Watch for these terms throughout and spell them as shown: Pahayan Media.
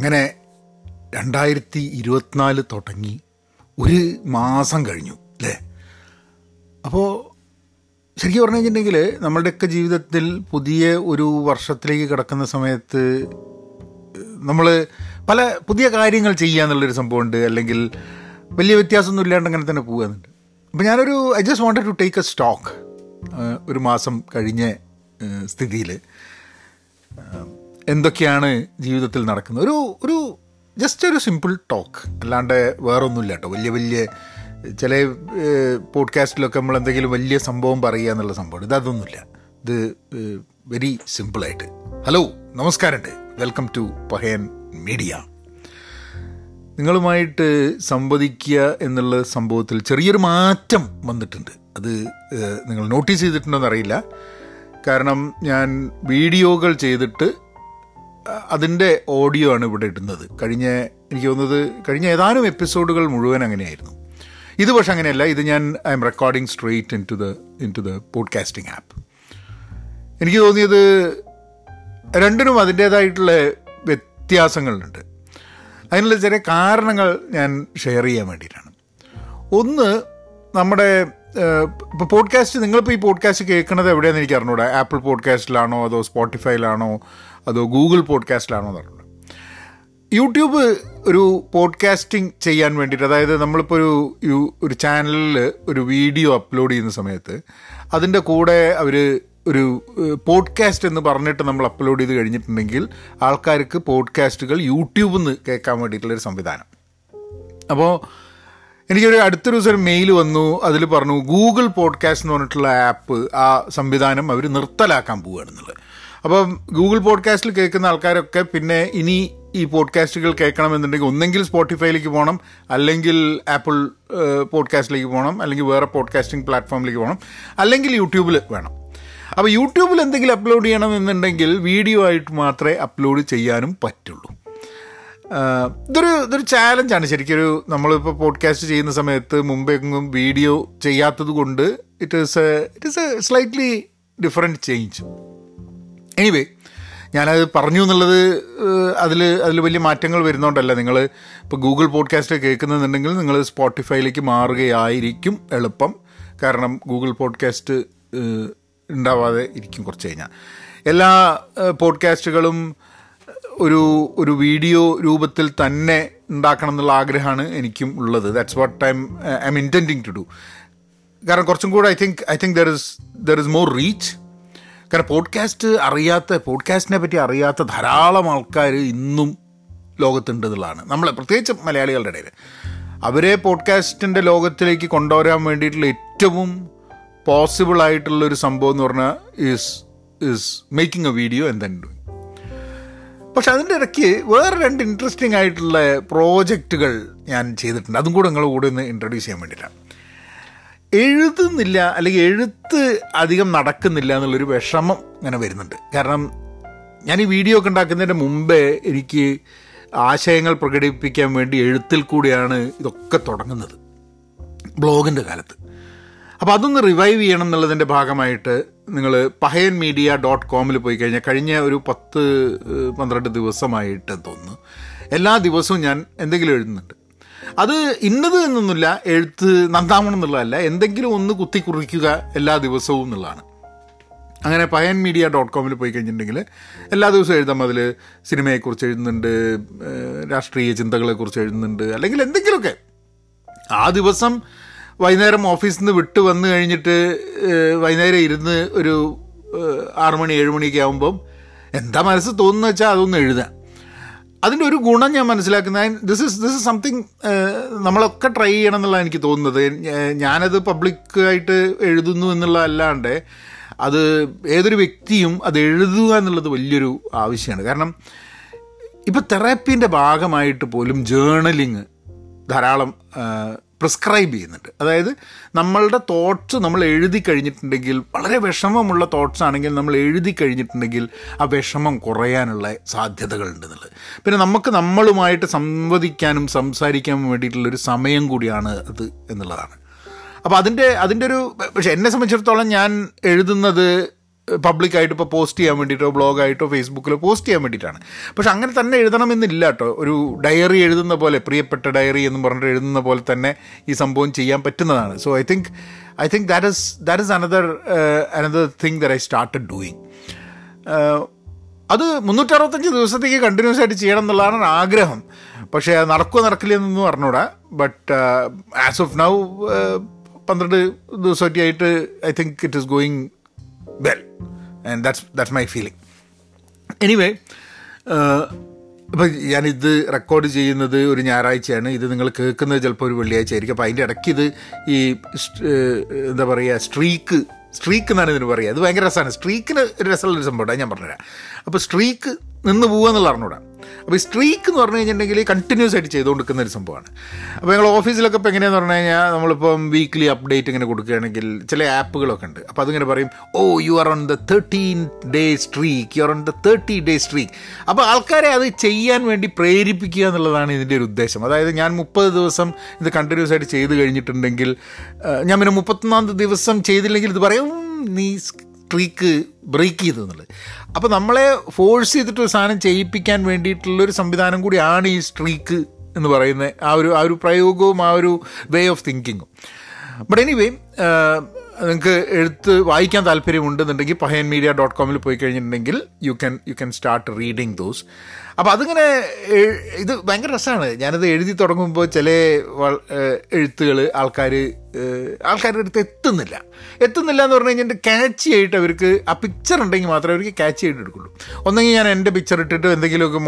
അങ്ങനെ 2024 തുടങ്ങി ഒരു മാസം കഴിഞ്ഞു അല്ലേ. അപ്പോൾ ശരിക്കും പറഞ്ഞു കഴിഞ്ഞിട്ടുണ്ടെങ്കിൽ നമ്മളുടെയൊക്കെ ജീവിതത്തിൽ പുതിയ ഒരു വർഷത്തിലേക്ക് കിടക്കുന്ന സമയത്ത് നമ്മൾ പല പുതിയ കാര്യങ്ങൾ ചെയ്യുക എന്നുള്ളൊരു സംഭവമുണ്ട്, അല്ലെങ്കിൽ വലിയ വ്യത്യാസമൊന്നും ഇല്ലാണ്ട് അങ്ങനെ തന്നെ പോകുന്നുണ്ട്. അപ്പോൾ ഞാനൊരു I just wanted to take a stock ഒരു മാസം കഴിഞ്ഞ സ്ഥിതിയിൽ എന്തൊക്കെയാണ് ജീവിതത്തിൽ നടക്കുന്നത്. ഒരു ഒരു ജസ്റ്റ് ഒരു സിമ്പിൾ ടോക്ക്, അല്ലാണ്ട് വേറൊന്നുമില്ല കേട്ടോ. വലിയ വലിയ ചില പോഡ്കാസ്റ്റിലൊക്കെ നമ്മൾ എന്തെങ്കിലും വലിയ സംഭവം പറയുക എന്നുള്ള സംഭവം, ഇത് അതൊന്നുമില്ല. ഇത് വെരി സിമ്പിളായിട്ട് ഹലോ നമസ്കാരമുണ്ട്, വെൽക്കം ടു പഹയൻ മീഡിയ. നിങ്ങളുമായിട്ട് സംവദിക്കുക എന്നുള്ള സംഭവത്തിൽ ചെറിയൊരു മാറ്റം വന്നിട്ടുണ്ട്. അത് നിങ്ങൾ നോട്ടീസ് ചെയ്തിട്ടുണ്ടോ എന്നറിയില്ല. കാരണം ഞാൻ വീഡിയോകൾ ചെയ്തിട്ട് അതിൻ്റെ ഓഡിയോ ആണ് ഇവിടെ ഇടുന്നത്. എനിക്ക് തോന്നുന്നത് കഴിഞ്ഞ ഏതാനും എപ്പിസോഡുകൾ മുഴുവൻ അങ്ങനെയായിരുന്നു. ഇത് പക്ഷെ അങ്ങനെയല്ല. ഇത് ഞാൻ I'm recording straight into the podcasting app. എനിക്ക് തോന്നിയത് രണ്ടിനും അതിൻ്റേതായിട്ടുള്ള വ്യത്യാസങ്ങളുണ്ട്. അതിനുള്ള ചില കാരണങ്ങൾ ഞാൻ ഷെയർ ചെയ്യാൻ വേണ്ടിയിട്ടാണ്. ഒന്ന്, നമ്മുടെ ഇപ്പോൾ പോഡ്കാസ്റ്റ്, നിങ്ങളിപ്പോൾ ഈ പോഡ്കാസ്റ്റ് കേൾക്കുന്നത് എവിടെയാണെന്ന് എനിക്ക് അറിഞ്ഞൂടാ. ആപ്പിൾ പോഡ്കാസ്റ്റിലാണോ അതോ സ്പോട്ടിഫൈയിലാണോ അതോ ഗൂഗിൾ പോഡ്കാസ്റ്റിലാണോ എന്ന് അറിഞ്ഞൂടാ. യൂട്യൂബ് ഒരു പോഡ്കാസ്റ്റിംഗ് ചെയ്യാൻ വേണ്ടിയിട്ട്, അതായത് നമ്മളിപ്പോൾ ഒരു ചാനലിൽ ഒരു വീഡിയോ അപ്ലോഡ് ചെയ്യുന്ന സമയത്ത് അതിൻ്റെ കൂടെ അവർ ഒരു പോഡ്കാസ്റ്റ് എന്ന് പറഞ്ഞിട്ട് നമ്മൾ അപ്ലോഡ് ചെയ്ത് കഴിഞ്ഞിട്ടുണ്ടെങ്കിൽ ആൾക്കാർക്ക് പോഡ്കാസ്റ്റുകൾ യൂട്യൂബിൽ നിന്ന് കേൾക്കാൻ വേണ്ടിയിട്ടുള്ളൊരു സംവിധാനം. അപ്പോൾ എനിക്കൊരു അടുത്തൊരു ദിവസം ഒരു മെയിൽ വന്നു. അതിൽ പറഞ്ഞു ഗൂഗിൾ പോഡ്കാസ്റ്റ് എന്ന് പറഞ്ഞിട്ടുള്ള ആപ്പ്, ആ സംവിധാനം അവർ നിർത്തലാക്കാൻ പോവുകയാണെന്നുള്ളത്. അപ്പം ഗൂഗിൾ പോഡ്കാസ്റ്റിൽ കേൾക്കുന്ന ആൾക്കാരൊക്കെ പിന്നെ ഇനി ഈ പോഡ്കാസ്റ്റുകൾ കേൾക്കണമെന്നുണ്ടെങ്കിൽ ഒന്നെങ്കിൽ സ്പോട്ടിഫൈയിലേക്ക് പോകണം, അല്ലെങ്കിൽ ആപ്പിൾ പോഡ്കാസ്റ്റിലേക്ക് പോകണം, അല്ലെങ്കിൽ വേറെ പോഡ്കാസ്റ്റിംഗ് പ്ലാറ്റ്ഫോമിലേക്ക് പോകണം, അല്ലെങ്കിൽ യൂട്യൂബിൽ വേണം. അപ്പോൾ യൂട്യൂബിൽ എന്തെങ്കിലും അപ്ലോഡ് ചെയ്യണമെന്നുണ്ടെങ്കിൽ വീഡിയോ ആയിട്ട് മാത്രമേ അപ്ലോഡ് ചെയ്യാനും പറ്റുള്ളൂ. ഇതൊരു ചാലഞ്ചാണ് ശരിക്കൊരു. നമ്മളിപ്പോൾ പോഡ്കാസ്റ്റ് ചെയ്യുന്ന സമയത്ത് മുമ്പെങ്ങും വീഡിയോ ചെയ്യാത്തത് കൊണ്ട് it is a slightly different change. Anyway, ഞാനത് പറഞ്ഞു എന്നുള്ളത് അതിൽ വലിയ മാറ്റങ്ങൾ വരുന്നതുകൊണ്ടല്ല. നിങ്ങൾ ഇപ്പോൾ ഗൂഗിൾ പോഡ്കാസ്റ്റ് കേൾക്കുന്നുണ്ടെങ്കിൽ നിങ്ങൾ സ്പോട്ടിഫൈയിലേക്ക് മാറുകയായിരിക്കും എളുപ്പം. കാരണം ഗൂഗിൾ പോഡ്കാസ്റ്റ് ഉണ്ടാവാതെ ഇരിക്കും കുറച്ച് കഴിഞ്ഞാൽ. എല്ലാ പോഡ്കാസ്റ്റുകളും ഒരു ഒരു വീഡിയോ രൂപത്തിൽ തന്നെ ഉണ്ടാക്കണം എന്നുള്ള ആഗ്രഹമാണ് എനിക്കും ഉള്ളത്. That's what I'm intending to do. കാരണം കുറച്ചും കൂടെ I think there is more reach. കാരണം പോഡ്കാസ്റ്റിനെ പറ്റി അറിയാത്ത ധാരാളം ആൾക്കാർ ഇന്നും ലോകത്തുണ്ട് എന്നുള്ളതാണ്. നമ്മൾ പ്രത്യേകിച്ച് മലയാളികളുടെ ഇടയിൽ അവരെ പോഡ്കാസ്റ്റിൻ്റെ ലോകത്തിലേക്ക് കൊണ്ടുവരാൻ വേണ്ടിയിട്ടുള്ള ഏറ്റവും പോസിബിളായിട്ടുള്ളൊരു സംഭവം എന്ന് പറഞ്ഞാൽ is making a video and then doing. പക്ഷെ അതിൻ്റെ ഇടയ്ക്ക് വേറെ രണ്ട് ഇൻട്രസ്റ്റിംഗ് ആയിട്ടുള്ള പ്രോജക്റ്റുകൾ ഞാൻ ചെയ്തിട്ടുണ്ട്. അതും കൂടെ നിങ്ങളുടെ കൂടെ ഒന്ന് ഇൻട്രൊഡ്യൂസ് ചെയ്യാൻ വേണ്ടിയിട്ടാണ്. എഴുതുന്നില്ല, അല്ലെങ്കിൽ എഴുത്ത് അധികം നടക്കുന്നില്ല എന്നുള്ളൊരു വിഷമം ഇങ്ങനെ വരുന്നുണ്ട്. കാരണം ഞാൻ ഈ വീഡിയോ ഒക്കെ ഉണ്ടാക്കുന്നതിൻ്റെ മുമ്പേ എനിക്ക് ആശയങ്ങൾ പ്രകടിപ്പിക്കാൻ വേണ്ടി എഴുത്തിൽ കൂടിയാണ് ഇതൊക്കെ തുടങ്ങുന്നത്, ബ്ലോഗിൻ്റെ കാലത്ത്. അപ്പോൾ അതൊന്ന് റിവൈവ് ചെയ്യണം എന്നുള്ളതിൻ്റെ ഭാഗമായിട്ട് നിങ്ങൾ pahayanmedia.com പോയി കഴിഞ്ഞാൽ കഴിഞ്ഞ ഒരു 10-12 ദിവസമായിട്ട് തോന്നുന്നു എല്ലാ ദിവസവും ഞാൻ എന്തെങ്കിലും എഴുതുന്നുണ്ട്. അത് ഇന്നത് എന്നൊന്നുമില്ല, എഴുത്ത് നന്നാവണം എന്നുള്ളതല്ല, എന്തെങ്കിലും ഒന്ന് കുത്തി കുറിക്കുക എല്ലാ ദിവസവും എന്നുള്ളതാണ്. അങ്ങനെ pahayanmedia.com പോയി കഴിഞ്ഞിട്ടുണ്ടെങ്കിൽ എല്ലാ ദിവസവും എഴുതാം. അതിൽ സിനിമയെക്കുറിച്ച് എഴുതുന്നുണ്ട്, രാഷ്ട്രീയ ചിന്തകളെക്കുറിച്ച് എഴുതുന്നുണ്ട്, അല്ലെങ്കിൽ എന്തെങ്കിലുമൊക്കെ. ആ ദിവസം വൈകുന്നേരം ഓഫീസിൽ നിന്ന് വിട്ട് വന്നു കഴിഞ്ഞിട്ട് വൈകുന്നേരം ഇരുന്ന് ഒരു 6-7 മണിയൊക്കെ ആകുമ്പം എന്താ മനസ്സ് തോന്നുന്നു വെച്ചാൽ അതൊന്ന് എഴുതാം. അതിൻ്റെ ഒരു ഗുണം ഞാൻ മനസ്സിലാക്കുന്നത് ദിസ് ഇസ് സംതിങ് നമ്മളൊക്കെ ട്രൈ ചെയ്യണം എന്നുള്ളതാണ് എനിക്ക് തോന്നുന്നത്. ഞാനത് പബ്ലിക്കായിട്ട് എഴുതുന്നു എന്നുള്ള അല്ലാണ്ട് അത് ഏതൊരു വ്യക്തിയും അത് എഴുതുക എന്നുള്ളത് വലിയൊരു ആവശ്യമാണ്. കാരണം ഇപ്പോൾ തെറാപ്പീൻ്റെ ഭാഗമായിട്ട് പോലും ജേണലിങ് ധാരാളം പ്രിസ്ക്രൈബ് ചെയ്യുന്നുണ്ട്. അതായത് നമ്മളുടെ തോട്ട്സ് നമ്മൾ എഴുതി കഴിഞ്ഞിട്ടുണ്ടെങ്കിൽ, വളരെ വിഷമമുള്ള തോട്ട്സ് ആണെങ്കിൽ നമ്മൾ എഴുതി കഴിഞ്ഞിട്ടുണ്ടെങ്കിൽ ആ വിഷമം കുറയാനുള്ള സാധ്യതകളുണ്ട് എന്നുള്ളത്. പിന്നെ നമുക്ക് നമ്മളുമായിട്ട് സംവദിക്കാനും സംസാരിക്കാനും വേണ്ടിയിട്ടുള്ളൊരു സമയം കൂടിയാണ് അത് എന്നുള്ളതാണ്. അപ്പോൾ അതിൻ്റെ ഒരു പക്ഷേ എന്നെ സംബന്ധിച്ചിടത്തോളം ഞാൻ എഴുതുന്നത് പബ്ലിക്കായിട്ട് ഇപ്പോൾ പോസ്റ്റ് ചെയ്യാൻ വേണ്ടിയിട്ടോ ബ്ലോഗായിട്ടോ ഫേസ്ബുക്കിലോ പോസ്റ്റ് ചെയ്യാൻ വേണ്ടിയിട്ടാണ്. പക്ഷെ അങ്ങനെ തന്നെ എഴുതണമെന്നില്ല കേട്ടോ. ഒരു ഡയറി എഴുതുന്ന പോലെ, പ്രിയപ്പെട്ട ഡയറി എന്ന് പറഞ്ഞിട്ട് എഴുതുന്ന പോലെ തന്നെ ഈ സംഭവം ചെയ്യാൻ പറ്റുന്നതാണ്. So I think that is another thing that I started doing. അത് 365 ദിവസത്തേക്ക് കണ്ടിന്യൂസ് ആയിട്ട് ചെയ്യണം എന്നുള്ളതാണ് ആഗ്രഹം. പക്ഷേ നടക്കുമോ നടക്കില്ലെന്നൊന്നും അറിഞ്ഞൂടാ. ബട്ട് ആസ് ഓഫ് നൗ 12 ദിവസമൊക്കെ ആയിട്ട് I think it is going well and that's my feeling. Anyway, ഇപ്പം ഞാനിത് റെക്കോർഡ് ചെയ്യുന്നത് ഒരു ഞായറാഴ്ചയാണ്. ഇത് നിങ്ങൾ കേൾക്കുന്നത് ചിലപ്പോൾ ഒരു വെള്ളിയാഴ്ച ആയിരിക്കും. അപ്പോൾ അതിൻ്റെ ഇടയ്ക്ക് ഇത് ഈ എന്താ പറയുക, സ്ട്രീക്ക് എന്നാണ് ഇതിന് പറയുക. അത് ഭയങ്കര രസമാണ്. സ്ട്രീക്കിന് ഒരു രസമുള്ളൊരു സംഭവമാണ്, ഞാൻ പറഞ്ഞുതരാം. അപ്പോൾ സ്ട്രീക്ക് നിന്ന് പോകുക എന്നുള്ള അറിഞ്ഞൂടാ. അപ്പോൾ ഈ സ്ട്രീക്ക് എന്ന് പറഞ്ഞു കഴിഞ്ഞിട്ടുണ്ടെങ്കിൽ കണ്ടിന്യൂസ് ആയിട്ട് ചെയ്തുകൊണ്ടിരിക്കുന്ന ഒരു സംഭവമാണ്. അപ്പോൾ ഞങ്ങൾ ഓഫീസിലൊക്കെ ഇപ്പോൾ എങ്ങനെയാന്ന് പറഞ്ഞു കഴിഞ്ഞാൽ, നമ്മളിപ്പം വീക്ക്ലി അപ്ഡേറ്റ് ഇങ്ങനെ കൊടുക്കുകയാണെങ്കിൽ ചില ആപ്പുകളൊക്കെ ഉണ്ട്. അപ്പോൾ അതിങ്ങനെ പറയും, oh you are on the 13-day streak, you are on the 30-day streak. അപ്പോൾ ആൾക്കാരെ അത് ചെയ്യാൻ വേണ്ടി പ്രേരിപ്പിക്കുക എന്നുള്ളതാണ് ഇതിൻ്റെ ഒരു ഉദ്ദേശം. അതായത് ഞാൻ 30 ദിവസം ഇത് കണ്ടിന്യൂസ് ആയിട്ട് ചെയ്ത് കഴിഞ്ഞിട്ടുണ്ടെങ്കിൽ, ഞാൻ പിന്നെ 31-ാം ദിവസം ചെയ്തില്ലെങ്കിൽ ഇത് പറയും, നീ സ്ട്രീക്ക് ബ്രേക്ക് ചെയ്തു എന്നുള്ളത്. അപ്പോൾ നമ്മളെ ഫോഴ്സ് ചെയ്തിട്ടൊരു സാധനം ചെയ്യിപ്പിക്കാൻ വേണ്ടിയിട്ടുള്ളൊരു സംവിധാനം കൂടിയാണ് ഈ സ്ട്രീക്ക് എന്ന് പറയുന്ന ആ ഒരു പ്രയോഗവും ആ ഒരു വേ ഓഫ് തിങ്കിങ്ങും. ബട്ട് എനിവേ, നിങ്ങൾക്ക് എഴുത്ത് വായിക്കാൻ താല്പര്യമുണ്ടെന്നുണ്ടെങ്കിൽ pahayanmedia.com പോയി കഴിഞ്ഞിട്ടുണ്ടെങ്കിൽ you can start reading those. അപ്പോൾ അതിങ്ങനെ ഇത് ഭയങ്കര രസമാണ്. ഞാനത് എഴുതി തുടങ്ങുമ്പോൾ ചില എഴുത്തുകൾ ആൾക്കാരുടെ അടുത്ത് എത്തുന്നില്ല എന്ന് പറഞ്ഞു കഴിഞ്ഞാൽ ക്യാച്ച് ആയിട്ട് അവർക്ക് ആ പിക്ചർ ഉണ്ടെങ്കിൽ മാത്രമേ അവർക്ക് ക്യാച്ച് ചെയ്തിട്ട് എടുക്കുള്ളൂ. ഒന്നെങ്കിൽ ഞാൻ എൻ്റെ പിക്ചർ ഇട്ടിട്ട് എന്തെങ്കിലുമൊക്കെ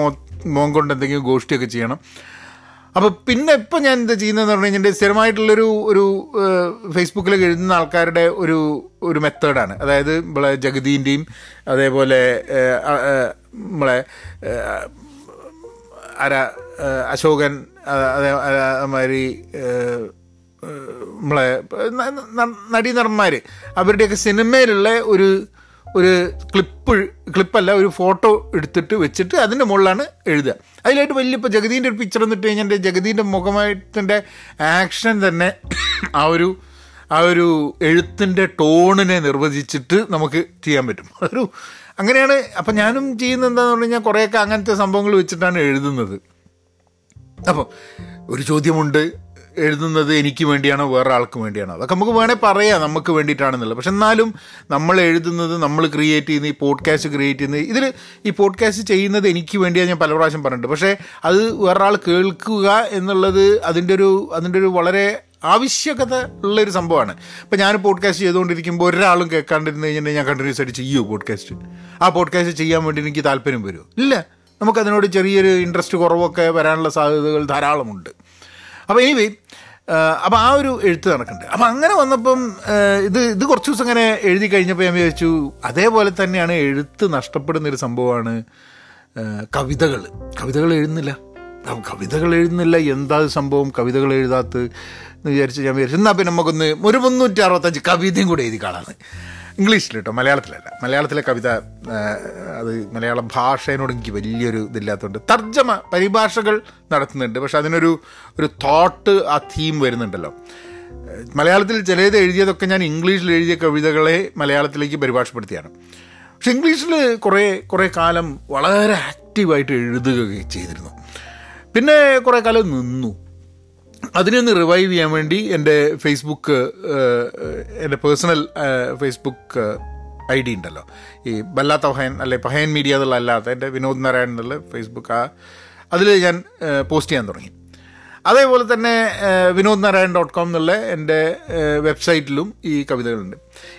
മോൻ കൊണ്ട് എന്തെങ്കിലും ഗോഷ്ടിയൊക്കെ ചെയ്യണം. അപ്പോൾ പിന്നെ ഇപ്പം ഞാൻ എന്താ ചെയ്യുന്നതെന്ന് പറഞ്ഞു കഴിഞ്ഞാൽ, സ്ഥിരമായിട്ടുള്ളൊരു ഒരു ഫേസ്ബുക്കിലൊക്കെ എഴുതുന്ന ആൾക്കാരുടെ ഒരു മെത്തേഡാണ്. അതായത് നമ്മളെ ജഗദീൻ്റെയും അതേപോലെ നമ്മളെ അശോകൻ, അതേമാതിരി നമ്മളെ നടീനടന്മാർ, അവരുടെയൊക്കെ സിനിമയിലുള്ള ഒരു ക്ലിപ്പല്ല ഒരു ഫോട്ടോ എടുത്തിട്ട് വെച്ചിട്ട് അതിൻ്റെ മുകളിലാണ് എഴുതുക. അതിലായിട്ട് വലിയ ഇപ്പോൾ ജഗദീൻ്റെ ഒരു പിക്ചർ എന്നിട്ട് കഴിഞ്ഞാൽ ജഗദീൻ്റെ മുഖമായിട്ടെ ആക്ഷൻ തന്നെ ആ ഒരു എഴുത്തിൻ്റെ ടോണിനെ നിർവചിച്ചിട്ട് നമുക്ക് ചെയ്യാൻ പറ്റും. ഒരു അങ്ങനെയാണ്. അപ്പം ഞാനും ചെയ്യുന്നത് എന്താണെന്ന് പറഞ്ഞു കഴിഞ്ഞാൽ, കുറേയൊക്കെ അങ്ങനത്തെ സംഭവങ്ങൾ വെച്ചിട്ടാണ് എഴുതുന്നത്. അപ്പോൾ ഒരു ചോദ്യമുണ്ട്, എഴുതുന്നത് എനിക്ക് വേണ്ടിയാണോ വേറെ ആൾക്ക് വേണ്ടിയാണോ? അതൊക്കെ നമുക്ക് വേണേൽ പറയാം നമുക്ക് വേണ്ടിയിട്ടാണെന്നുള്ളത്. പക്ഷെ എന്നാലും നമ്മൾ എഴുതുന്നത്, നമ്മൾ ക്രിയേറ്റ് ചെയ്യുന്ന, ഈ പോഡ്കാസ്റ്റ് ക്രിയേറ്റ് ചെയ്യുന്നത്, ഇതിൽ ഈ പോഡ്കാസ്റ്റ് ചെയ്യുന്നത് എനിക്ക് വേണ്ടിയാണ് ഞാൻ പല പ്രാവശ്യം പറഞ്ഞിട്ടുണ്ട്. പക്ഷേ അത് വേറൊരാൾ കേൾക്കുക എന്നുള്ളത് അതിൻ്റെ ഒരു വളരെ ആവശ്യകത ഉള്ളൊരു സംഭവമാണ്. ഇപ്പോൾ ഞാൻ പോഡ്കാസ്റ്റ് ചെയ്തുകൊണ്ടിരിക്കുമ്പോൾ ഒരാളും കേൾക്കാണ്ടിരുന്ന് കഴിഞ്ഞിട്ടുണ്ടെങ്കിൽ ഞാൻ കണ്ടിന്യൂസ് ആയിട്ട് ചെയ്യുമോ പോഡ്കാസ്റ്റ്? ആ പോഡ്കാസ്റ്റ് ചെയ്യാൻ വേണ്ടി എനിക്ക് താല്പര്യം വരുമോ? ഇല്ല. നമുക്കതിനോട് ചെറിയൊരു ഇൻട്രസ്റ്റ് കുറവൊക്കെ വരാനുള്ള സാധ്യതകൾ ധാരാളമുണ്ട്. അപ്പോൾ എനിവേ, അപ്പോൾ ആ ഒരു എഴുത്ത് നടക്കുന്നുണ്ട്. അപ്പോൾ അങ്ങനെ വന്നപ്പം ഇത് കുറച്ച് ദിവസം അങ്ങനെ എഴുതി കഴിഞ്ഞപ്പോൾ ഞാൻ വിചാരിച്ചു, അതേപോലെ തന്നെയാണ് എഴുത്ത് നഷ്ടപ്പെടുന്നൊരു സംഭവമാണ് കവിതകൾ എഴുതുന്നില്ല. കവിതകൾ എഴുതുന്നില്ല, എന്താ സംഭവം കവിതകൾ എഴുതാത്ത എന്ന് ഞാൻ വിചാരിച്ചു എന്നാൽ പിന്നെ നമുക്കൊന്ന് ഒരു 365 കവിതയും കൂടെ എഴുതി കാണാന്ന്. ഇംഗ്ലീഷിൽ കേട്ടോ, മലയാളത്തിലല്ല. മലയാളത്തിലെ കവിത, അത് മലയാള ഭാഷയോട് എനിക്ക് വലിയൊരു ഇതില്ലാത്തതുകൊണ്ട് തർജ്ജമ പരിഭാഷകൾ നടത്തുന്നുണ്ട്. പക്ഷെ അതിനൊരു തോട്ട്, ആ തീം വരുന്നുണ്ടല്ലോ. മലയാളത്തിൽ ചിലത് എഴുതിയതൊക്കെ ഞാൻ ഇംഗ്ലീഷിൽ എഴുതിയ കവിതകളെ മലയാളത്തിലേക്ക് പരിഭാഷപ്പെടുത്തിയാണ്. പക്ഷെ ഇംഗ്ലീഷിൽ കുറേ കാലം വളരെ ആക്റ്റീവായിട്ട് എഴുതുകയൊക്കെ ചെയ്തിരുന്നു. പിന്നെ കുറേ കാലം നിന്നു. അതിനൊന്ന് റിവൈവ് ചെയ്യാൻ വേണ്ടി എൻ്റെ പേഴ്സണൽ ഫേസ്ബുക്ക് ഐ ഡി ഉണ്ടല്ലോ, ഈ വല്ലാത്ത പഹയൻ, അല്ലെ പഹയൻ മീഡിയ എന്നുള്ള അല്ലാത്ത എൻ്റെ വിനോദ് നാരായൺ എന്നുള്ള ഫേസ്ബുക്ക്, അതിൽ ഞാൻ പോസ്റ്റ് ചെയ്യാൻ തുടങ്ങി. അതേപോലെ തന്നെ vinodnarayan.com എന്നുള്ള എൻ്റെ വെബ്സൈറ്റിലും ഈ കവിതകളുണ്ട്.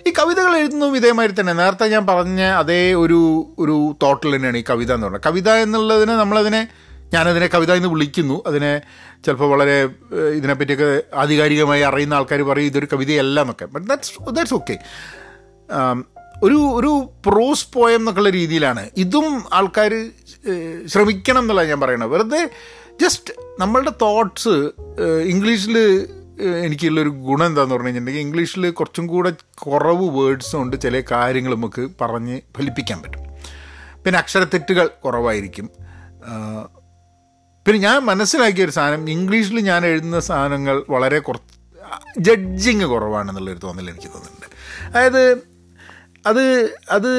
ഈ കവിതകൾ എഴുതുന്നതും ഇതേമാതിരി തന്നെ, നേരത്തെ ഞാൻ പറഞ്ഞ അതേ ഒരു തോട്ടിൽ തന്നെയാണ് ഈ കവിത എന്ന് പറയുന്നത്. കവിത എന്നുള്ളതിന് ഞാനതിനെ കവിത എന്ന് വിളിക്കുന്നു. അതിനെ ചിലപ്പോൾ വളരെ ഇതിനെപ്പറ്റിയൊക്കെ ആധികാരികമായി അറിയുന്ന ആൾക്കാർ പറയും ഇതൊരു കവിതയല്ല എന്നൊക്കെ. But that's okay. ഒരു പ്രോസ് പോയം എന്നൊക്കെയുള്ള രീതിയിലാണ് ഇതും ആൾക്കാർ ശ്രമിക്കണം എന്നുള്ളതാണ് ഞാൻ പറയണത്. വെറുതെ ജസ്റ്റ് നമ്മളുടെ തോട്ട്സ് ഇംഗ്ലീഷിൽ എനിക്കുള്ളൊരു ഗുണം എന്താണെന്ന് പറഞ്ഞു കഴിഞ്ഞിട്ടുണ്ടെങ്കിൽ, ഇംഗ്ലീഷിൽ കുറച്ചും കൂടെ കുറവ് വേർഡ്സ് കൊണ്ട് ചില കാര്യങ്ങൾ നമുക്ക് പറഞ്ഞ് ഫലിപ്പിക്കാൻ പറ്റും. പിന്നെ അക്ഷരത്തെറ്റുകൾ കുറവായിരിക്കും. പിന്നെ ഞാൻ മനസ്സിലാക്കിയൊരു സാധനം, ഇംഗ്ലീഷിൽ ഞാൻ എഴുതുന്ന സാധനങ്ങൾ വളരെ ജഡ്ജിങ് കുറവാണെന്നുള്ളൊരു തോന്നൽ എനിക്ക് തോന്നുന്നുണ്ട്. അതായത് അത് അത്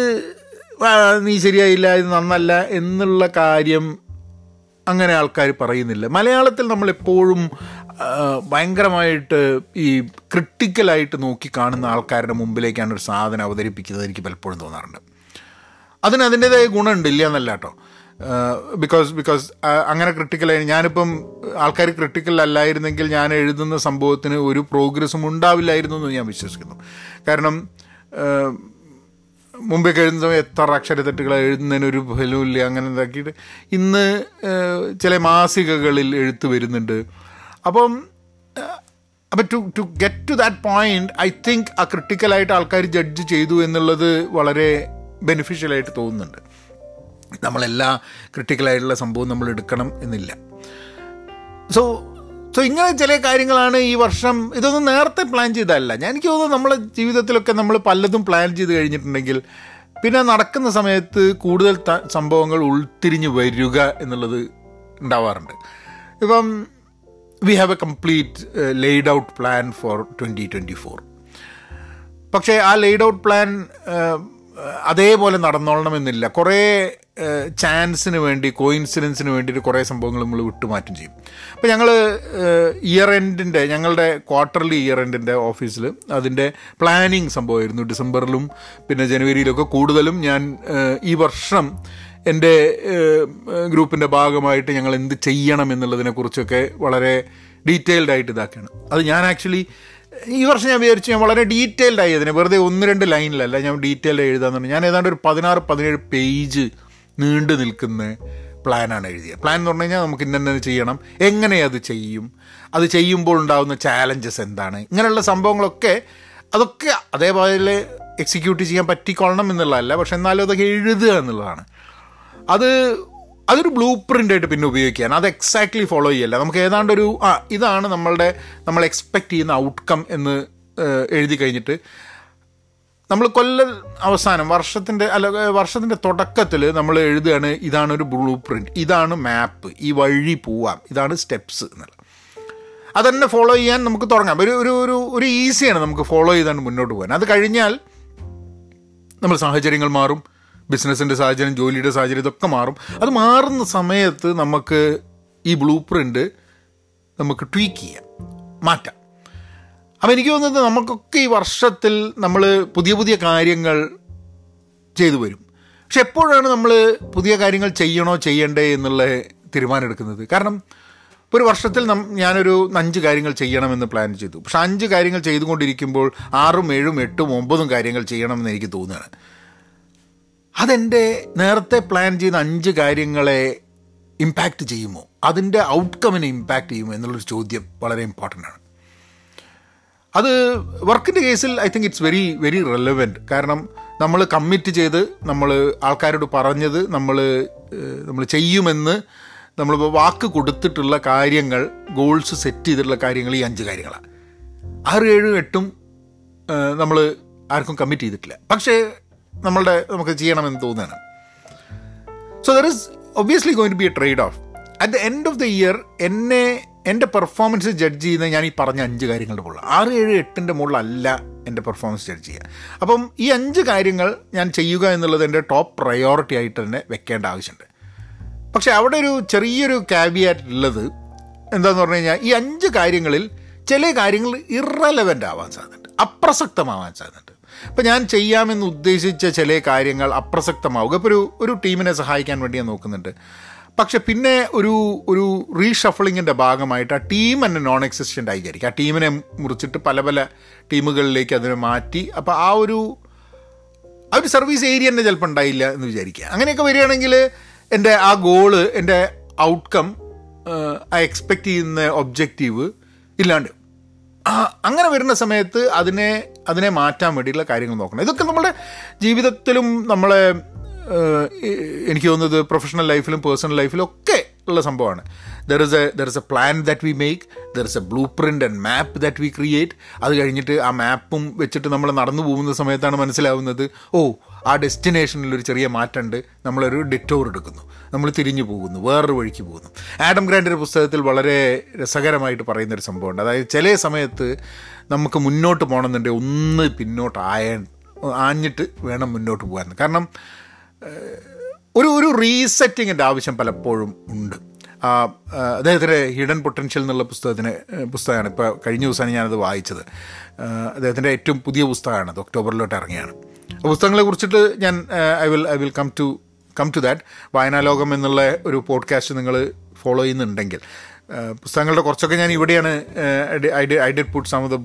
നീ ശരിയായില്ല, ഇത് നന്നല്ല എന്നുള്ള കാര്യം അങ്ങനെ ആൾക്കാർ പറയുന്നില്ല. മലയാളത്തിൽ നമ്മളെപ്പോഴും ഭയങ്കരമായിട്ട് ഈ ക്രിട്ടിക്കലായിട്ട് നോക്കി കാണുന്ന ആൾക്കാരുടെ മുമ്പിലേക്കാണ് ഒരു സാധനം അവതരിപ്പിക്കുന്നത് എനിക്ക് പലപ്പോഴും തോന്നാറുണ്ട്. അതിൻ്റേതായ ഗുണമുണ്ട്, ഇല്ല എന്നല്ല കേട്ടോ. ബിക്കോസ് അങ്ങനെ ക്രിട്ടിക്കലായി ഞാനിപ്പം ആൾക്കാർ ക്രിട്ടിക്കലല്ലായിരുന്നെങ്കിൽ ഞാൻ എഴുതുന്ന സംഭവത്തിന് ഒരു പ്രോഗ്രസ്സും ഉണ്ടാവില്ലായിരുന്നു എന്ന് ഞാൻ വിശ്വസിക്കുന്നു. കാരണം മുമ്പൊക്കെ എഴുതുന്ന സമയം എത്ര അക്ഷരത്തെറ്റുകൾ എഴുതുന്നതിനൊരു ഫലമില്ല, അങ്ങനെ ഇതാക്കിയിട്ട് ഇന്ന് ചില മാസികകളിൽ എഴുത്ത് വരുന്നുണ്ട്. അപ്പം to get to that point I think ആ ക്രിട്ടിക്കലായിട്ട് ആൾക്കാർ ജഡ്ജ് ചെയ്തു എന്നുള്ളത് വളരെ ബെനിഫിഷ്യലായിട്ട് തോന്നുന്നുണ്ട്. നമ്മളെല്ലാ ക്രിട്ടിക്കലായിട്ടുള്ള സംഭവം നമ്മൾ എടുക്കണം എന്നില്ല. സോ ഇങ്ങനെ ചില കാര്യങ്ങളാണ് ഈ വർഷം. ഇതൊന്നും നേരത്തെ പ്ലാൻ ചെയ്തതല്ല. എനിക്ക് തോന്നുന്നു നമ്മളെ ജീവിതത്തിലൊക്കെ നമ്മൾ പലതും പ്ലാൻ ചെയ്ത് കഴിഞ്ഞിട്ടുണ്ടെങ്കിൽ പിന്നെ നടക്കുന്ന സമയത്ത് കൂടുതൽ സംഭവങ്ങൾ ഉൾത്തിരിഞ്ഞ് വരിക എന്നുള്ളത് ഉണ്ടാവാറുണ്ട്. ഇപ്പം we have a complete laid out plan for 2024. പക്ഷേ ആ laid out plan അതേപോലെ നടന്നോളണമെന്നില്ല. കുറേ ചാൻസിന് വേണ്ടി, കോയിൻസിഡൻസിന് വേണ്ടിയിട്ട് കുറേ സംഭവങ്ങൾ നമ്മൾ വിട്ടുമാറ്റം ചെയ്യും. അപ്പോൾ ഞങ്ങൾ ഞങ്ങളുടെ ക്വാർട്ടർലി ഇയർ എൻഡിൻ്റെ ഓഫീസിൽ അതിൻ്റെ പ്ലാനിങ് സംഭവമായിരുന്നു. ഡിസംബറിലും പിന്നെ ജനുവരിയിലൊക്കെ കൂടുതലും ഞാൻ ഈ വർഷം എൻ്റെ ഗ്രൂപ്പിൻ്റെ ഭാഗമായിട്ട് ഞങ്ങൾ എന്ത് ചെയ്യണം എന്നുള്ളതിനെക്കുറിച്ചൊക്കെ വളരെ ഡീറ്റെയിൽഡായിട്ട് ഇതാക്കുകയാണ്. അത് ഞാൻ ആക്ച്വലി ഈ വർഷം ഞാൻ വിചാരിച്ചു ഞാൻ വളരെ ഡീറ്റെയിൽഡായി, അതിന് വെറുതെ ഒന്ന് രണ്ട് ലൈനിലല്ല ഞാൻ ഡീറ്റെയിൽഡായി എഴുതാന്ന് പറഞ്ഞു. ഞാൻ ഏതാണ്ട് ഒരു 16-17 പേജ് നീണ്ടു നിൽക്കുന്ന പ്ലാനാണ് എഴുതിയത്. പ്ലാൻ എന്ന് പറഞ്ഞു കഴിഞ്ഞാൽ നമുക്ക് ഇന്നത് ചെയ്യണം, എങ്ങനെ അത് ചെയ്യും, അത് ചെയ്യുമ്പോൾ ഉണ്ടാകുന്ന ചാലഞ്ചസ് എന്താണ്, ഇങ്ങനെയുള്ള സംഭവങ്ങളൊക്കെ അതൊക്കെ അതേപോലെ എക്സിക്യൂട്ട് ചെയ്യാൻ പറ്റിക്കൊള്ളണം എന്നുള്ളതല്ല, പക്ഷെ എന്നാലും അതൊക്കെ എഴുതുക എന്നുള്ളതാണ്. അതൊരു ബ്ലൂ പ്രിൻ്റായിട്ട് പിന്നെ ഉപയോഗിക്കാൻ, അത് എക്സാക്ട്ലി ഫോളോ ചെയ്യല്ല, നമുക്ക് ഏതാണ്ടൊരു ഇതാണ് നമ്മൾ എക്സ്പെക്റ്റ് ചെയ്യുന്ന ഔട്ട്കം എന്ന് എഴുതി കഴിഞ്ഞിട്ട് നമ്മൾ വർഷത്തിൻ്റെ തുടക്കത്തിൽ നമ്മൾ എഴുതുകയാണ് ഇതാണൊരു ബ്ലൂ പ്രിൻ്റ്, ഇതാണ് മാപ്പ്, ഈ വഴി പോവാം, ഇതാണ് സ്റ്റെപ്സ് എന്നുള്ളത്. അതന്നെ ഫോളോ ചെയ്യാൻ നമുക്ക് തുടങ്ങാം. ഒരു ഒരു ഒരു ഈസിയാണ് നമുക്ക് ഫോളോ ചെയ്താണ് മുന്നോട്ട് പോകാൻ. അത് കഴിഞ്ഞാൽ നമ്മൾ സാഹചര്യങ്ങൾ മാറും, ബിസിനസ്സിൻ്റെ സാഹചര്യം, ജോലിയുടെ സാഹചര്യം, ഇതൊക്കെ മാറും. അത് മാറുന്ന സമയത്ത് നമുക്ക് ഈ ബ്ലൂ പ്രിൻ്റ് നമുക്ക് ട്വീക്ക് ചെയ്യാം, മാറ്റാം. അപ്പോൾ എനിക്ക് തോന്നുന്നത് നമുക്കൊക്കെ ഈ വർഷത്തിൽ നമ്മൾ പുതിയ പുതിയ കാര്യങ്ങൾ ചെയ്തു വരും. പക്ഷെ എപ്പോഴാണ് നമ്മൾ പുതിയ കാര്യങ്ങൾ ചെയ്യണോ ചെയ്യണ്ടേ എന്നുള്ള തീരുമാനം എടുക്കുന്നത്? കാരണം ഒരു വർഷത്തിൽ ഞാനൊരു 5 കാര്യങ്ങൾ ചെയ്യണമെന്ന് പ്ലാൻ ചെയ്തു. പക്ഷെ 5 കാര്യങ്ങൾ ചെയ്തുകൊണ്ടിരിക്കുമ്പോൾ 6, 7, 8, 9 കാര്യങ്ങൾ ചെയ്യണമെന്ന് എനിക്ക് തോന്നുകയാണ്. അതെൻ്റെ നേരത്തെ പ്ലാൻ ചെയ്യുന്ന 5 കാര്യങ്ങളെ ഇമ്പാക്റ്റ് ചെയ്യുമോ, അതിൻ്റെ ഔട്ട്കമ്മിനെ ഇമ്പാക്റ്റ് ചെയ്യുമോ എന്നുള്ളൊരു ചോദ്യം വളരെ ഇമ്പോർട്ടൻ്റ് ആണ്. അത് വർക്കിൻ്റെ കേസിൽ I think it's very very relevant. കാരണം നമ്മൾ കമ്മിറ്റ് ചെയ്ത് നമ്മൾ ആൾക്കാരോട് പറഞ്ഞത് നമ്മൾ ചെയ്യുമെന്ന് നമ്മളിപ്പോൾ വാക്ക് കൊടുത്തിട്ടുള്ള കാര്യങ്ങൾ, ഗോൾസ് സെറ്റ് ചെയ്തിട്ടുള്ള കാര്യങ്ങൾ ഈ 5 കാര്യങ്ങളാണ്. 6, 7, 8 നമ്മൾ ആർക്കും കമ്മിറ്റ് ചെയ്തിട്ടില്ല, പക്ഷേ നമുക്ക് ചെയ്യണമെന്ന് തോന്നുകയാണ്. So there is obviously going to be a trade off at the end of the year. എൻ്റെ പെർഫോമൻസ് ജഡ്ജ് ചെയ്യുന്നത് ഞാൻ ഈ പറഞ്ഞ 5 കാര്യങ്ങളുടെ മുകളിലാണ്. 6, 7, 8 മുകളിലല്ല എൻ്റെ പെർഫോമൻസ് ജഡ്ജ് ചെയ്യുക. അപ്പം ഈ 5 കാര്യങ്ങൾ ഞാൻ ചെയ്യുക എന്നുള്ളത് എൻ്റെ ടോപ്പ് പ്രയോറിറ്റി ആയിട്ട് തന്നെ വെക്കേണ്ട ആവശ്യമുണ്ട്. പക്ഷേ അവിടെ ഒരു ചെറിയൊരു കാവിയാറ്റ് ഉള്ളത് എന്താണെന്ന് പറഞ്ഞു കഴിഞ്ഞാൽ, ഈ 5 കാര്യങ്ങളിൽ ചില കാര്യങ്ങൾ ഇറലവൻ്റ് ആവാൻ സാധ്യതയുണ്ട്, അപ്രസക്തമാവാൻ സാധ്യതയുണ്ട്. അപ്പോൾ ഞാൻ ചെയ്യാമെന്ന് ഉദ്ദേശിച്ച ചില കാര്യങ്ങൾ അപ്രസക്തമാവുക. ഇപ്പോൾ ഒരു ടീമിനെ സഹായിക്കാൻ വേണ്ടി ഞാൻ നോക്കുന്നുണ്ട്, പക്ഷെ പിന്നെ ഒരു റീഷഫിളിങ്ങിൻ്റെ ഭാഗമായിട്ട് ആ ടീം എന്നെ നോൺ എക്സിസ്റ്റൻ്റ് ആയിരിക്കും. ആ ടീമിനെ മുറിച്ചിട്ട് പല പല ടീമുകളിലേക്ക് അതിനെ മാറ്റി, അപ്പോൾ ആ ഒരു സർവീസ് ഏരിയ തന്നെ ചിലപ്പോൾ ഉണ്ടായില്ല എന്ന് വിചാരിക്കുക. അങ്ങനെയൊക്കെ വരികയാണെങ്കിൽ എൻ്റെ ആ ഗോള്, എൻ്റെ ഔട്ട്കം, ആ എക്സ്പെക്റ്റ് ചെയ്യുന്ന ഒബ്ജക്റ്റീവ് ഇല്ലാണ്ട്, അങ്ങനെ വരുന്ന സമയത്ത് അതിനെ മാറ്റാൻ വേണ്ടിയിട്ടുള്ള കാര്യങ്ങൾ നോക്കണം. ഇതൊക്കെ നമ്മുടെ ജീവിതത്തിലും നമ്മളെ എനിക്ക് തോന്നുന്നത് പ്രൊഫഷണൽ ലൈഫിലും പേഴ്സണൽ ലൈഫിലും ഒക്കെ ഉള്ള സംഭവമാണ്. There is a plan that we make, there is a blueprint and map that we create. അത് കഴിഞ്ഞിട്ട് ആ മാപ്പും വെച്ചിട്ട് നമ്മൾ നടന്നു പോകുന്ന സമയത്താണ് മനസ്സിലാവുന്നത്, ആ ഡെസ്റ്റിനേഷനിലൊരു ചെറിയ മാറ്റമുണ്ട്, നമ്മളൊരു ഡിറ്റോർ എടുക്കുന്നു, നമ്മൾ തിരിഞ്ഞു പോകുന്നു, വേറൊരു വഴിക്ക് പോകുന്നു. ആഡം ഗ്രാൻഡിൻ്റെ പുസ്തകത്തിൽ വളരെ രസകരമായിട്ട് പറയുന്നൊരു സംഭവമുണ്ട്. അതായത് ചില സമയത്ത് നമുക്ക് മുന്നോട്ട് പോകണമെന്നുണ്ടെങ്കിൽ ഒന്ന് പിന്നോട്ട് ആഞ്ഞിട്ട് വേണം മുന്നോട്ട് പോകാൻ. കാരണം ഒരു ഒരു റീസെറ്റിങ്ങിൻ്റെ ആവശ്യം പലപ്പോഴും ഉണ്ട്. അദ്ദേഹത്തിൻ്റെ ഹിഡൻ പൊട്ടൻഷ്യൽ എന്നുള്ള പുസ്തകമാണ് ഇപ്പോൾ കഴിഞ്ഞ ദിവസമാണ് ഞാനത് വായിച്ചത്. അദ്ദേഹത്തിൻ്റെ ഏറ്റവും പുതിയ പുസ്തകമാണ്, അത് ഒക്ടോബറിലോട്ട് ഇറങ്ങിയാണ്. പുസ്തകങ്ങളെ കുറിച്ചിട്ട് ഞാൻ I will come to that. വായനാലോകം എന്നുള്ള ഒരു പോഡ്കാസ്റ്റ് നിങ്ങൾ ഫോളോ ചെയ്യുന്നുണ്ടെങ്കിൽ പുസ്തകങ്ങളുടെ കുറച്ചൊക്കെ ഞാൻ ഇവിടെയാണ് I did put some of the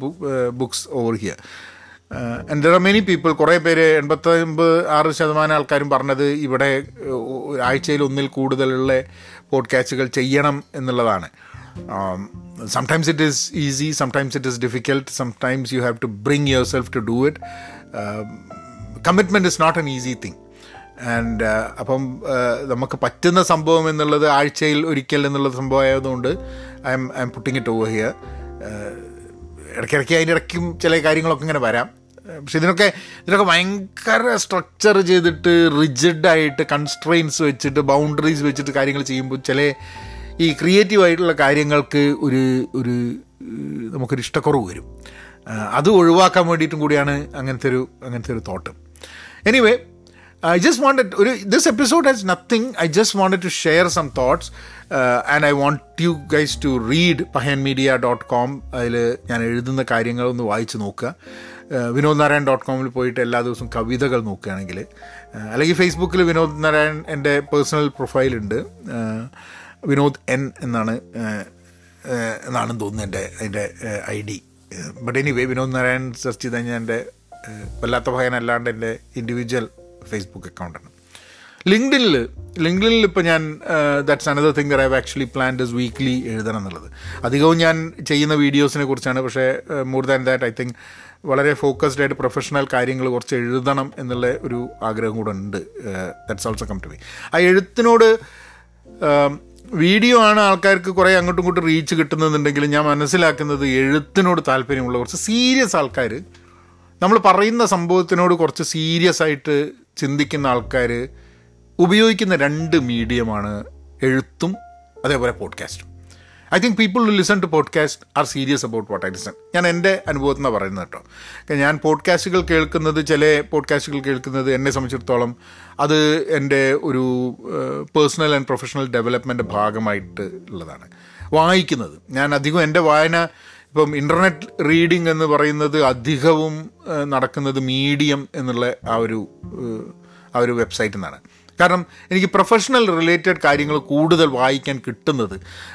books over here. And there are many people, കുറേ പേര് 86% ആൾക്കാരും പറഞ്ഞത് ഇവിടെ ആഴ്ചയിൽ ഒന്നിൽ കൂടുതലുള്ള പോഡ്കാസ്റ്റുകൾ ചെയ്യണം എന്നുള്ളതാണ്. Sometimes it is easy, sometimes it is difficult, sometimes you have to bring yourself to do it. Commitment is not an easy thing. And അപ്പം നമുക്ക് പറ്റുന്ന സംഭവം എന്നുള്ളത് ആഴ്ചയിൽ ഒരിക്കൽ എന്നുള്ളത് സംഭവമായതുകൊണ്ട് I'm putting it over here. ഇടയ്ക്കിടയ്ക്ക് അതിനിടയ്ക്കും ചില കാര്യങ്ങളൊക്കെ ഇങ്ങനെ വരാം. പക്ഷെ ഇതിനൊക്കെ ഭയങ്കര സ്ട്രക്ചർ ചെയ്തിട്ട് റിജിഡായിട്ട് കൺസ്ട്രെയിൻസ് വെച്ചിട്ട് ബൗണ്ടറീസ് വെച്ചിട്ട് കാര്യങ്ങൾ ചെയ്യുമ്പോൾ ചില ഈ ക്രിയേറ്റീവായിട്ടുള്ള കാര്യങ്ങൾക്ക് ഒരു നമുക്കൊരു ഇഷ്ടക്കുറവ് വരും. അത് ഒഴിവാക്കാൻ വേണ്ടിയിട്ടും കൂടിയാണ് അങ്ങനത്തെ ഒരു thought. Anyway, I just wanted, this episode has nothing, I just wanted to share some thoughts and I want you guys to read pahayanmedia.com. അതിൽ ഞാൻ എഴുതുന്ന കാര്യങ്ങളൊന്ന് വായിച്ച് നോക്കുക. vinodnarayan.com-ൽ പോയിട്ട് എല്ലാ ദിവസവും കവിതകൾ നോക്കുകയാണെങ്കിൽ, അല്ലെങ്കിൽ ഫേസ്ബുക്കിൽ വിനോദ് നാരായൺ എൻ്റെ പേഴ്സണൽ പ്രൊഫൈലുണ്ട്. വിനോദ് എൻ എന്നാണെന്ന് തോന്നുന്നു എൻ്റെ ID. But anyway, Vinod Narayan search ചെയ്ത് കഴിഞ്ഞാൽ എൻ്റെ വല്ലാത്ത ഭയൻ അല്ലാണ്ട് എൻ്റെ ഇൻഡിവിജ്വൽ ഫേസ്ബുക്ക് അക്കൗണ്ടാണ്. ലിങ്ക്ഡിനിൽ ഇപ്പോൾ ഞാൻ that's another thing that I have actually planned is weekly എഴുതണം എന്നുള്ളത്. അധികവും ഞാൻ ചെയ്യുന്ന വീഡിയോസിനെ കുറിച്ചാണ്. പക്ഷേ more than that I think വളരെ ഫോക്കസ്ഡ് ആയിട്ട് പ്രൊഫഷണൽ കാര്യങ്ങൾ കുറച്ച് എഴുതണം എന്നുള്ള ഒരു ആഗ്രഹം കൂടെ ഉണ്ട്. That's also come to me. ആ എഴുത്തിനോട് വീഡിയോ ആണ് ആൾക്കാർക്ക് കുറേ അങ്ങോട്ടും ഇങ്ങോട്ടും റീച്ച് കിട്ടുന്നുണ്ടെങ്കിലും ഞാൻ മനസ്സിലാക്കുന്നത് എഴുത്തിനോട് താല്പര്യമുള്ള കുറച്ച് സീരിയസ് ആൾക്കാർ, നമ്മൾ പറയുന്ന സംഭവത്തിനോട് കുറച്ച് സീരിയസ് ആയിട്ട് ചിന്തിക്കുന്ന ആൾക്കാർ ഉപയോഗിക്കുന്ന രണ്ട് മീഡിയമാണ് എഴുത്തും അതേപോലെ പോഡ്കാസ്റ്റും. I think people to listen to podcast are serious about what I listen. ഞാൻ എൻ്റെ അനുഭവത്തിൽ നിന്നാണ് പറയുന്നത് കേട്ടോ. ഞാൻ പോഡ്കാസ്റ്റുകൾ കേൾക്കുന്നത്, ചില പോഡ്കാസ്റ്റുകൾ കേൾക്കുന്നത് എന്നെ സംബന്ധിച്ചിടത്തോളം അത് എൻ്റെ ഒരു പേഴ്സണൽ ആൻഡ് പ്രൊഫഷണൽ ഡെവലപ്മെൻ്റ് ഭാഗമായിട്ട് ഉള്ളതാണ്. വായിക്കുന്നത് ഞാൻ അധികം എൻ്റെ വായന, ഇപ്പം ഇൻ്റർനെറ്റ് റീഡിംഗ് എന്ന് പറയുന്നത് അധികവും നടക്കുന്നത് മീഡിയം എന്നുള്ള ആ ഒരു വെബ്സൈറ്റിൽ നിന്നാണ്. കാരണം എനിക്ക് പ്രൊഫഷണൽ റിലേറ്റഡ് കാര്യങ്ങൾ കൂടുതൽ വായിക്കാൻ കിട്ടുന്നത്,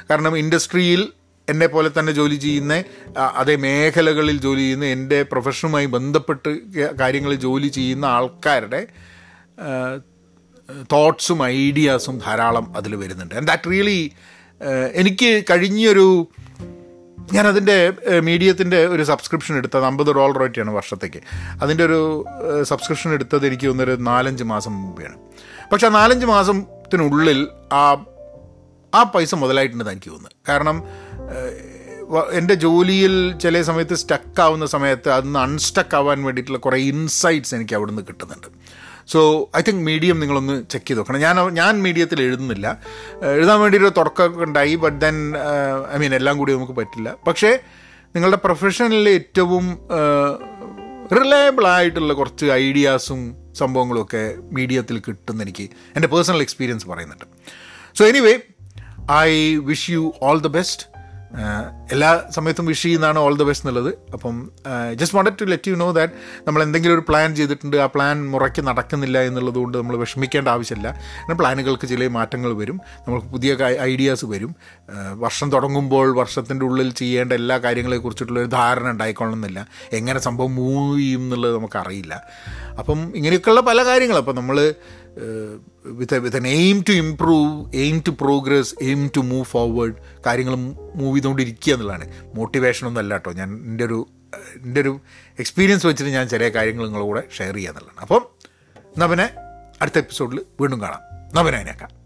കാരണം ഇൻഡസ്ട്രിയിൽ എന്നെ പോലെ തന്നെ ജോലി ചെയ്യുന്ന, അതേ മേഖലകളിൽ ജോലി ചെയ്യുന്ന, എൻ്റെ പ്രൊഫഷനുമായി ബന്ധപ്പെട്ട് കാര്യങ്ങളിൽ ജോലി ചെയ്യുന്ന ആൾക്കാരുടെ തോട്ട്സും ഐഡിയാസും ധാരാളം അതിൽ വരുന്നുണ്ട്. ആൻഡ് ദാറ്റ് റിയലി എനിക്ക് കഴിഞ്ഞൊരു, ഞാനതിൻ്റെ മീഡിയത്തിൻ്റെ ഒരു സബ്സ്ക്രിപ്ഷൻ എടുത്തത് $50 വർഷത്തേക്ക്. അതിൻ്റെ ഒരു സബ്സ്ക്രിപ്ഷൻ എടുത്തത് എനിക്ക് തോന്നുന്നൊരു 4-5 മാസം മുമ്പെയാണ്. പക്ഷെ ആ 4-5 മാസത്തിനുള്ളിൽ ആ പൈസ മുതലായിട്ടുണ്ട് എനിക്ക് തോന്നുന്നത്. കാരണം എൻ്റെ ജോലിയിൽ ചില സമയത്ത് സ്റ്റക്കാവുന്ന സമയത്ത് അതൊന്ന് അൺസ്റ്റക്ക് ആവാൻ വേണ്ടിയിട്ടുള്ള കുറേ ഇൻസൈറ്റ്സ് എനിക്ക് അവിടെ നിന്ന് കിട്ടുന്നുണ്ട്. സോ ഐ തിങ്ക് മീഡിയം നിങ്ങളൊന്ന് ചെക്ക് ചെയ്ത് നോക്കണം. ഞാൻ മീഡിയത്തിൽ എഴുതുന്നില്ല. എഴുതാൻ വേണ്ടിയിട്ട് തുടക്കമൊക്കെ ഉണ്ടായി, ബട്ട് ദെൻ ഐ മീൻ എല്ലാം കൂടി നമുക്ക് പറ്റില്ല. പക്ഷേ നിങ്ങളുടെ പ്രൊഫഷനിലെ ഏറ്റവും റിലയബിൾ ആയിട്ടുള്ള കുറച്ച് ഐഡിയാസും സംഭവങ്ങളുമൊക്കെ മീഡിയത്തിൽ കിട്ടുന്ന എനിക്ക് എൻ്റെ പേഴ്സണൽ എക്സ്പീരിയൻസ് പറയുന്നുണ്ട്. So anyway, I wish you all the best. എല്ലാ സമയത്തും വിഷ് ചെയ്യുന്നതാണ് ഓൾ ദ ബെസ്റ്റ് എന്നുള്ളത്. അപ്പം just wanted to let you know that നമ്മൾ എന്തെങ്കിലും ഒരു പ്ലാൻ ചെയ്തിട്ടുണ്ട്, ആ പ്ലാൻ മുറയ്ക്ക് നടക്കുന്നില്ല എന്നുള്ളത് കൊണ്ട് നമ്മൾ വിഷമിക്കേണ്ട ആവശ്യമില്ല. എന്നാൽ പ്ലാനുകൾക്ക് ചില മാറ്റങ്ങൾ വരും, നമുക്ക് പുതിയ ഐഡിയാസ് വരും. വർഷം തുടങ്ങുമ്പോൾ വർഷത്തിൻ്റെ ഉള്ളിൽ ചെയ്യേണ്ട എല്ലാ കാര്യങ്ങളെക്കുറിച്ചിട്ടുള്ളൊരു ധാരണ ഉണ്ടായിക്കൊള്ളണമെന്നില്ല. എങ്ങനെ സംഭവം മൂവ് ചെയ്യും എന്നുള്ളത് നമുക്കറിയില്ല. അപ്പം ഇങ്ങനെയൊക്കെയുള്ള പല കാര്യങ്ങളും, അപ്പം നമ്മൾ with an aim to improve, aim to progress, aim to move forward, കാര്യങ്ങൾ മൂവ് ചെയ്തുകൊണ്ടിരിക്കുക എന്നുള്ളതാണ്. മോട്ടിവേഷനൊന്നും അല്ല കേട്ടോ, ഞാൻ എൻ്റെ ഒരു എക്സ്പീരിയൻസ് വെച്ചിട്ട് ഞാൻ ചില കാര്യങ്ങൾ നിങ്ങളുടെ കൂടെ ഷെയർ ചെയ്യുക എന്നുള്ളതാണ്. അപ്പം നവനെ അടുത്ത എപ്പിസോഡിൽ വീണ്ടും കാണാം. നവനെ അതിനേക്കാം.